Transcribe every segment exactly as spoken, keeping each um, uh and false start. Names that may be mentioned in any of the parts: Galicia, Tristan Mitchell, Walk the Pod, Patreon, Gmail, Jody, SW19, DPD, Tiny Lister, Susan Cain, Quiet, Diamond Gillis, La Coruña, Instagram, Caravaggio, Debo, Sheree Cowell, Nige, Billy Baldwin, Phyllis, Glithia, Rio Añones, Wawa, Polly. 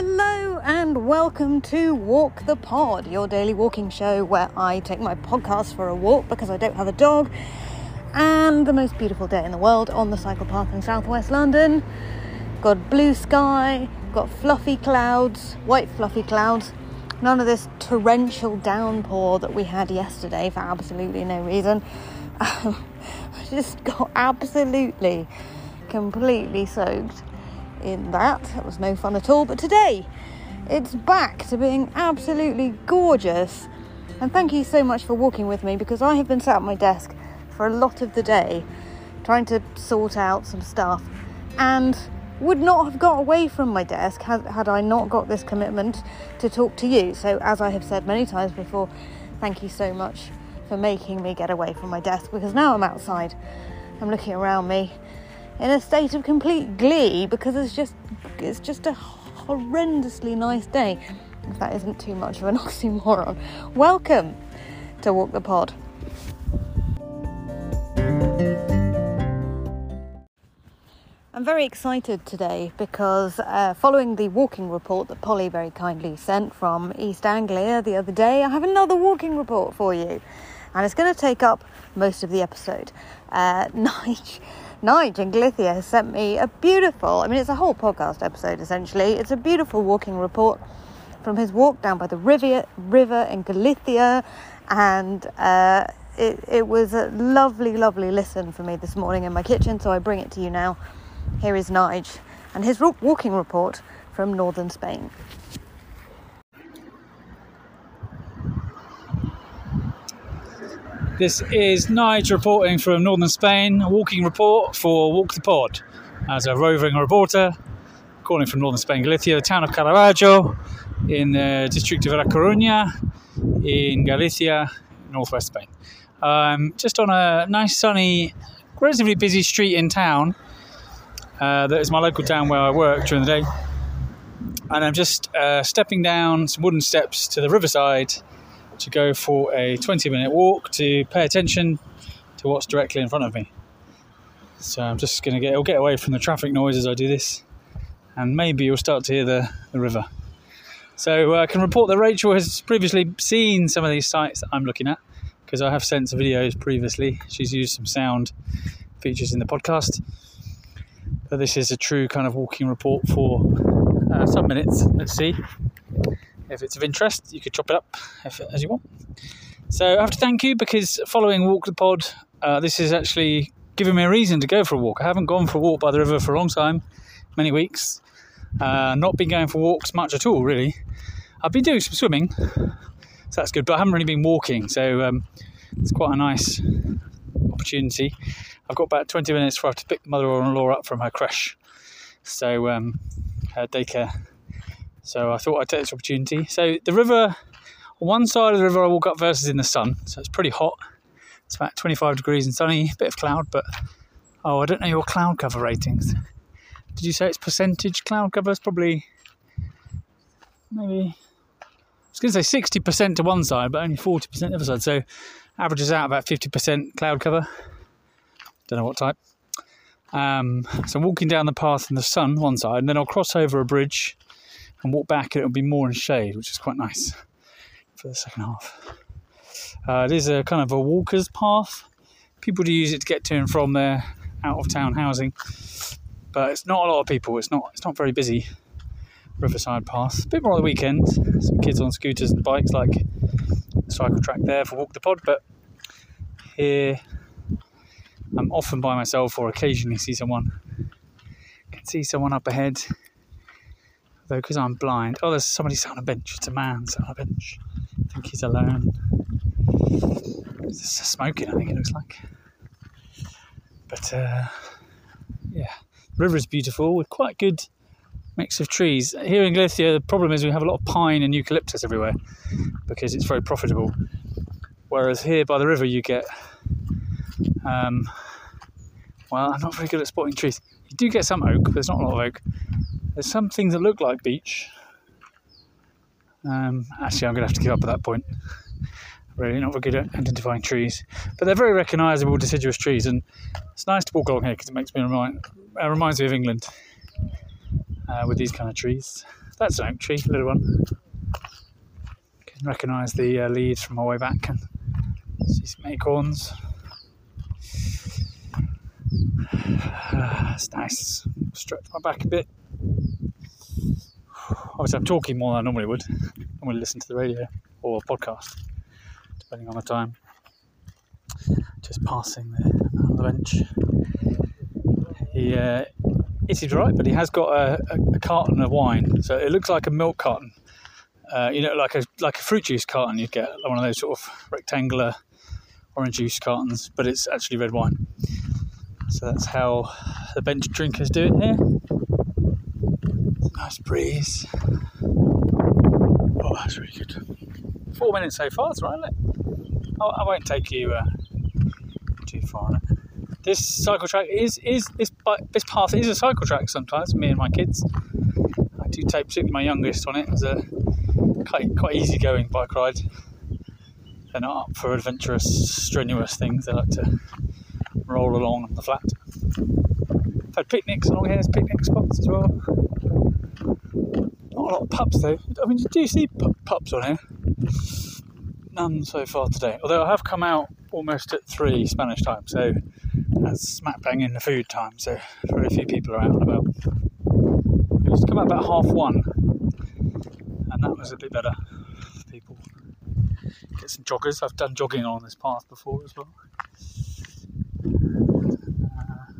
Hello and welcome to Walk the Pod, your daily walking show where I take my podcast for a walk because I don't have a dog, and the most beautiful day in the world on the cycle path in southwest London. Got blue sky, got fluffy clouds, white fluffy clouds, none of this torrential downpour that we had yesterday for absolutely no reason. I just got absolutely, completely soaked in that. It was no fun at all, but today it's back to being absolutely gorgeous, and thank you so much for walking with me, because I have been sat at my desk for a lot of the day trying to sort out some stuff and would not have got away from my desk had, had I not got this commitment to talk to you. So as I have said many times before, thank you so much for making me get away from my desk, because now I'm outside, I'm looking around me in a state of complete glee, because it's just it's just a horrendously nice day, if that isn't too much of an oxymoron. Welcome to Walk the Pod. I'm very excited today because uh, following the walking report that Polly very kindly sent from East Anglia the other day, I have another walking report for you, and it's going to take up most of the episode. Uh, Nige... Nige and Glithia has sent me a beautiful, I mean it's a whole podcast episode essentially, it's a beautiful walking report from his walk down by the river, river in Galicia, and uh, it, it was a lovely, lovely listen for me this morning in my kitchen, so I bring it to you now. Here is Nige and his walking report from northern Spain. This is Nige reporting from northern Spain, a walking report for Walk the Pod. As a roving reporter, calling from northern Spain, Galicia, the town of Caravaggio, in the district of La Coruña, in Galicia, northwest Spain. Um, just on a nice, sunny, relatively busy street in town, uh, that is my local town where I work during the day. And I'm just uh, stepping down some wooden steps to the riverside to go for a twenty minute walk to pay attention to what's directly in front of me. So I'm just going to get, I'll get away from the traffic noise as I do this, and maybe you'll start to hear the, the river. So uh, I can report that Rachel has previously seen some of these sites that I'm looking at, because I have sent some videos previously. She's used some sound features in the podcast, but this is a true kind of walking report for uh, some minutes. Let's see. If it's of interest, you could chop it up if, as you want. So I have to thank you, because following Walk the Pod, uh, this is actually giving me a reason to go for a walk. I haven't gone for a walk by the river for a long time, many weeks. Uh, not been going for walks much at all, really. I've been doing some swimming, so that's good, but I haven't really been walking. So um, it's quite a nice opportunity. I've got about twenty minutes before I have to pick mother-in-law up from her creche. So um, her daycare. So I thought I'd take this opportunity. So the river, one side of the river I walk up versus in the sun. So it's pretty hot. It's about twenty-five degrees and sunny, bit of cloud, but... Oh, I don't know your cloud cover ratings. Did you say it's percentage cloud cover? It's probably... Maybe... I was going to say sixty percent to one side, but only forty percent the other side. So averages out about fifty percent cloud cover. Don't know what type. Um, so I'm walking down the path in the sun, one side, and then I'll cross over a bridge and walk back, and it'll be more in shade, which is quite nice for the second half. Uh, it is a kind of a walker's path. People do use it to get to and from their out-of-town housing, but it's not a lot of people. It's not. It's not very busy. Riverside path. A bit more on the weekend. Some kids on scooters and bikes, like the cycle track there for Walk the Pod. But here, I'm often by myself, or occasionally see someone. Can see someone up ahead. Though, because I'm blind. Oh, there's somebody sat on a bench. It's a man sat on a bench. I think he's alone. It's smoking, I think it looks like. But, uh, yeah. The river is beautiful, with quite a good mix of trees. Here in Glithia, the problem is we have a lot of pine and eucalyptus everywhere, because it's very profitable. Whereas here by the river you get... Um, well, I'm not very good at spotting trees. You do get some oak, but there's not a lot of oak. There's some things that look like beech. Um, actually, I'm going to have to give up at that point. Really not very good at identifying trees. But they're very recognisable deciduous trees, and it's nice to walk along here because it makes me remind, it reminds me of England uh, with these kind of trees. That's an oak tree, a little one. Can recognise the uh, leaves from my way back and see some acorns. Uh, it's nice. Stretch my back a bit. Obviously, I'm talking more than I normally would. I normally listen to the radio or podcast, depending on the time. Just passing the, on the bench. He uh, it is right, but he has got a, a, a carton of wine, so it looks like a milk carton. Uh, you know, like a like a fruit juice carton you'd get, like one of those sort of rectangular orange juice cartons, but it's actually red wine. So that's how the bench drinkers do it here. Nice breeze. Oh, that's really good. Four minutes so far, that's right, isn't it? I won't take you uh, too far on it. This cycle track is, is this, this path is a cycle track sometimes, me and my kids. I do take particularly my youngest on it as a quite, quite easygoing bike ride. They're not up for adventurous, strenuous things. They like to roll along on the flat. I've had picnics along here, there's picnic spots as well. Not a lot of pups though. I mean, do you see pups on here? None so far today. Although I have come out almost at three Spanish time, so that's smack bang in the food time, so very few people are out and about. It was to come out about half one, and that was a bit better for people. Get some joggers. I've done jogging on this path before as well. Uh,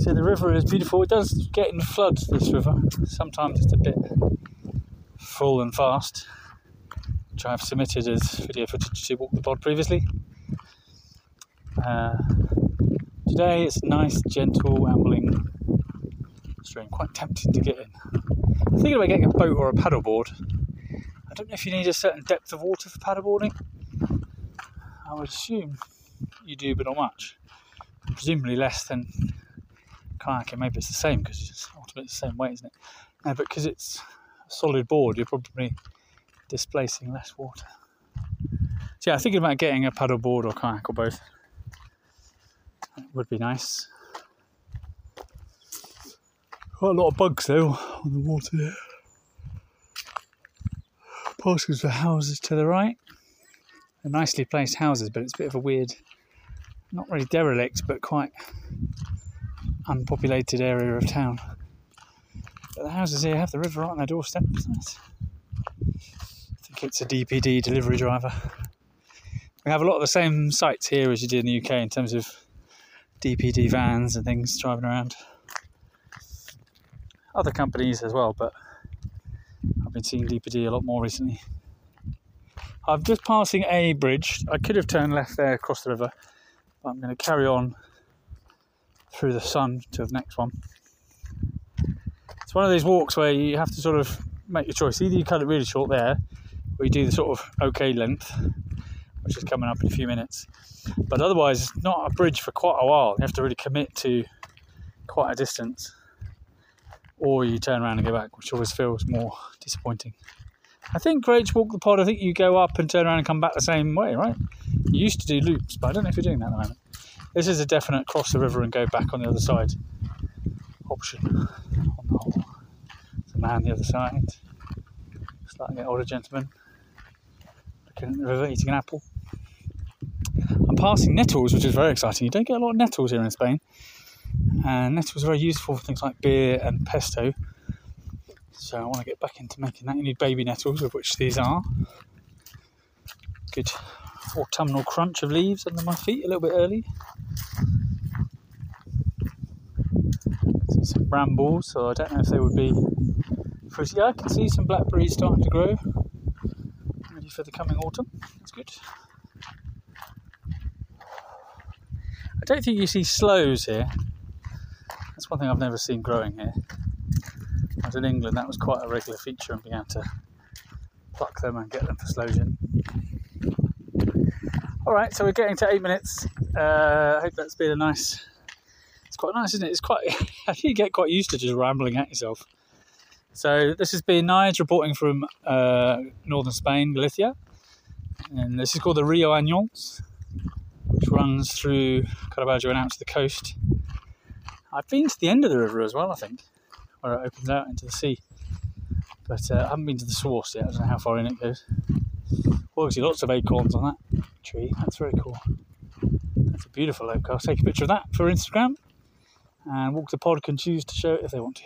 so the river is beautiful. It does get in floods, this river. Sometimes it's a bit full and fast, which I've submitted as video footage to Walk the Pod previously. Uh, today it's a nice, gentle, ambling stream. Quite tempting to get in. I'm thinking about getting a boat or a paddleboard. I don't know if you need a certain depth of water for paddleboarding. I would assume you do, but not much. And presumably less than kayaking. Maybe it's the same because it's ultimately the same weight, isn't it? No, but because it's a solid board, you're probably displacing less water. So yeah, I'm thinking about getting a paddleboard or kayak or both. That would be nice. Quite a lot of bugs though on the water here. Parcels for houses to the right. They're nicely placed houses, but it's a bit of a weird, not really derelict, but quite unpopulated area of town. But the houses here have the river right on their doorstep. Nice. I think it's a D P D, delivery driver. We have a lot of the same sights here as you do in the U K in terms of D P D vans and things driving around. Other companies as well, but I've been seeing D P D a lot more recently. I'm just passing a bridge. I could have turned left there across the river, but I'm going to carry on through the sun to the next one. It's one of these walks where you have to sort of make your choice. Either you cut it really short there, or you do the sort of okay length, which is coming up in a few minutes. But otherwise, it's not a bridge for quite a while. You have to really commit to quite a distance. Or you turn around and go back, which always feels more disappointing. I think for each Walk the Pod, I think you go up and turn around and come back the same way, right? You used to do loops, but I don't know if you're doing that at the moment. This is a definite cross the river and go back on the other side option. On the whole. There's a man on the other side. Looks like an older gentleman. Looking at the river, eating an apple. I'm passing nettles, which is very exciting. You don't get a lot of nettles here in Spain, and nettles are very useful for things like beer and pesto, so I want to get back into making that. You need baby nettles, of which these are. Good autumnal crunch of leaves under my feet a little bit early. See some brambles, so I don't know if they would be fruity. I can see some blackberries starting to grow, ready for the coming autumn. That's good. I don't think you see sloes here. That's one thing I've never seen growing here. I was in England, that was quite a regular feature, and began to pluck them and get them for sloes in. Alright, so we're getting to eight minutes. Uh, I hope that's been a nice... It's quite nice, isn't it? It's quite... You get quite used to just rambling at yourself. So this has been Nige reporting from uh, northern Spain, Galicia. And this is called the Rio Añones, which runs through Caravaggio and out to the coast. I've been to the end of the river as well, I think, where it opens out into the sea. But uh, I haven't been to the source yet, I don't know how far in it goes. Well, obviously lots of acorns on that tree, that's very cool. That's a beautiful oak. I'll take a picture of that for Instagram. And Walk the Pod can choose to show it if they want to.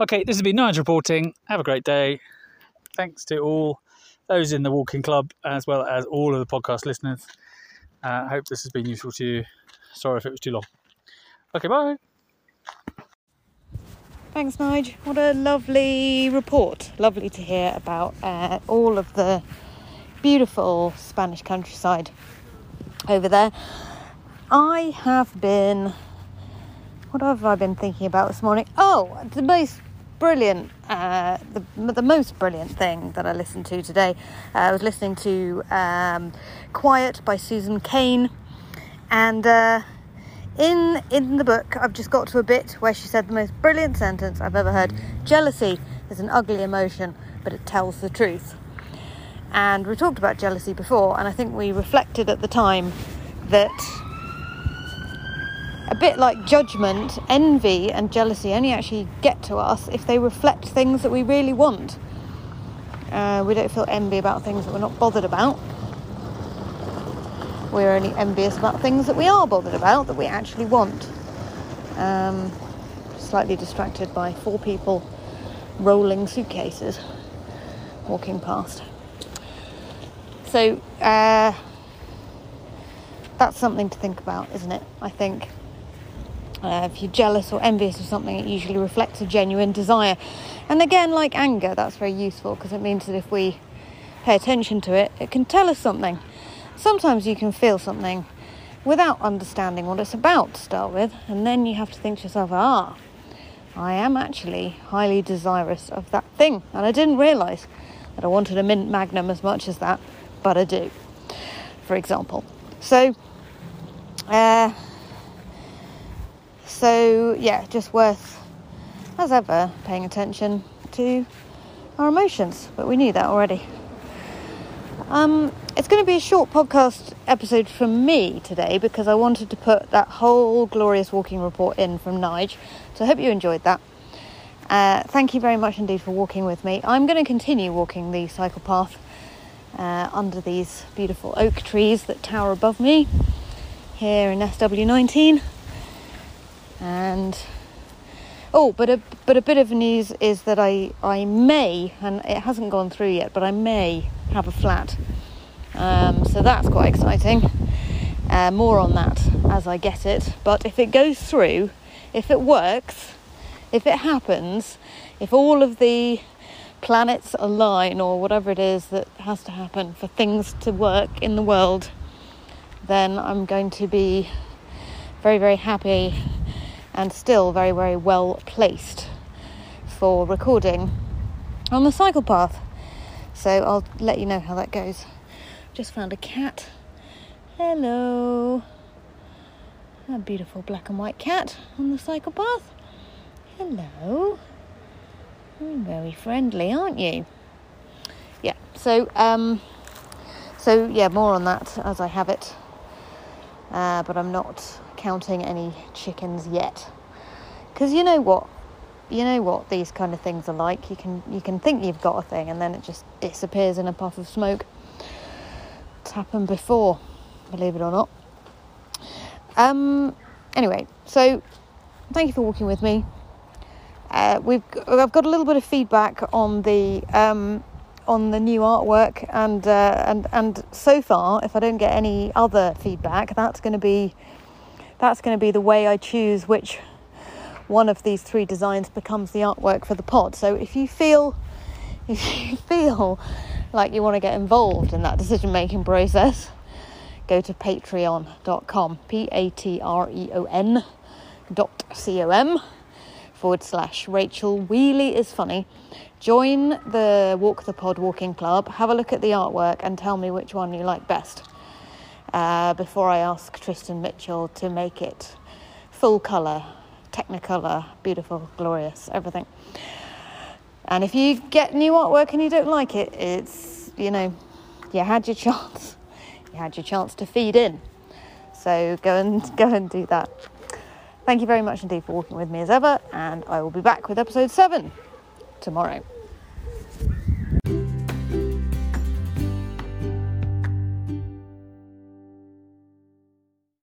Okay, this has been Nige reporting. Have a great day. Thanks to all those in the walking club, as well as all of the podcast listeners. I uh, hope this has been useful to you. Sorry if it was too long. Okay, bye. Thanks, Nige. What a lovely report. Lovely to hear about uh, all of the beautiful Spanish countryside over there. I have been... What have I been thinking about this morning? Oh, the most brilliant, uh, the, the most brilliant thing that I listened to today. Uh, I was listening to um, Quiet by Susan Cain. And uh, in, in the book, I've just got to a bit where she said the most brilliant sentence I've ever heard. Jealousy is an ugly emotion, but it tells the truth. And we talked about jealousy before, and I think we reflected at the time that... A bit like judgment, envy and jealousy only actually get to us if they reflect things that we really want. Uh, we don't feel envy about things that we're not bothered about. We're only envious about things that we are bothered about, that we actually want. Um, slightly distracted by four people rolling suitcases walking past. So uh, that's something to think about, isn't it? I think. Uh, if you're jealous or envious of something, it usually reflects a genuine desire. And again, like anger, that's very useful because it means that if we pay attention to it, it can tell us something. Sometimes you can feel something without understanding what it's about to start with, and then you have to think to yourself, ah, I am actually highly desirous of that thing. And I didn't realise that I wanted a mint magnum as much as that, but I do, for example. So, uh... So, yeah, just worth, as ever, paying attention to our emotions. But we knew that already. Um, it's going to be a short podcast episode from me today because I wanted to put that whole glorious walking report in from Nige. So I hope you enjoyed that. Uh, thank you very much indeed for walking with me. I'm going to continue walking the cycle path uh, under these beautiful oak trees that tower above me here in S W nineteen. And oh, but a but a bit of news is that I I may, and it hasn't gone through yet, but I may have a flat. Um, so that's quite exciting. Uh, more on that as I get it. But if it goes through, if it works, if it happens, if all of the planets align or whatever it is that has to happen for things to work in the world, then I'm going to be very very happy. And still very, very well placed for recording on the cycle path. So I'll let you know how that goes. Just found a cat. Hello. A beautiful black and white cat on the cycle path. Hello. You're very friendly, aren't you? Yeah, so, um, so yeah, more on that as I have it. Uh, but I'm not counting any chickens yet, because you know what you know what these kind of things are like. You can you can think you've got a thing and then it just disappears in a puff of smoke. It's happened before, believe it or not. Um anyway, so thank you for walking with me. uh we've I've got a little bit of feedback on the um on the new artwork, and uh and and so far, if I don't get any other feedback, that's going to be That's going to be the way I choose which one of these three designs becomes the artwork for the pod. So if you feel if you feel like you want to get involved in that decision-making process, go to patreon dot com, P-A-T-R-E-O-N dot C-O-M forward slash Rachel Wheelie is funny. Join the Walk the Pod Walking Club, have a look at the artwork and tell me which one you like best. Uh, before I ask Tristan Mitchell to make it full colour, technicolour, beautiful, glorious, everything. And if you get new artwork and you don't like it, it's, you know, you had your chance. You had your chance to feed in. So go and go and do that. Thank you very much indeed for walking with me as ever, and I will be back with episode seven tomorrow.